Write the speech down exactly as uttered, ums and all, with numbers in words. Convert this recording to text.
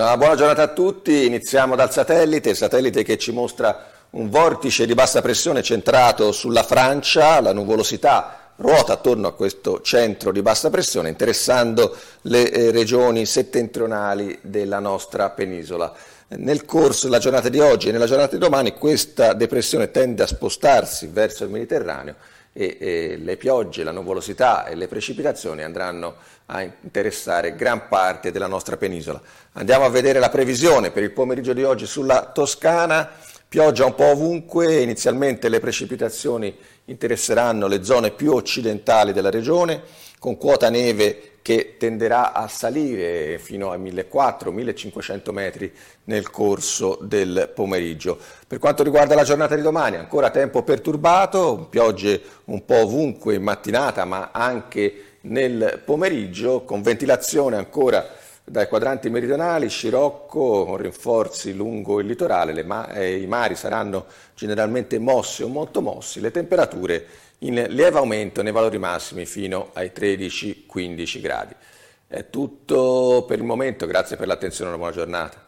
Una buona giornata a tutti, iniziamo dal satellite, il satellite che ci mostra un vortice di bassa pressione centrato sulla Francia, la nuvolosità ruota attorno a questo centro di bassa pressione interessando le regioni settentrionali della nostra penisola. Nel corso della giornata di oggi e nella giornata di domani questa depressione tende a spostarsi verso il Mediterraneo e, e le piogge, la nuvolosità e le precipitazioni andranno a interessare gran parte della nostra penisola. Andiamo a vedere la previsione per il pomeriggio di oggi sulla Toscana, pioggia un po' ovunque, inizialmente le precipitazioni interesseranno le zone più occidentali della regione, con quota neve che tenderà a salire fino a millequattrocento millecinquecento metri nel corso del pomeriggio. Per quanto riguarda la giornata di domani, ancora tempo perturbato, piogge un po' ovunque in mattinata ma anche nel pomeriggio, con ventilazione ancora dai quadranti meridionali, scirocco, con rinforzi lungo il litorale, le ma- eh, i mari saranno generalmente mossi o molto mossi, le temperature in lieve aumento nei valori massimi fino ai tredici quindici gradi. È tutto per il momento, grazie per l'attenzione e una buona giornata.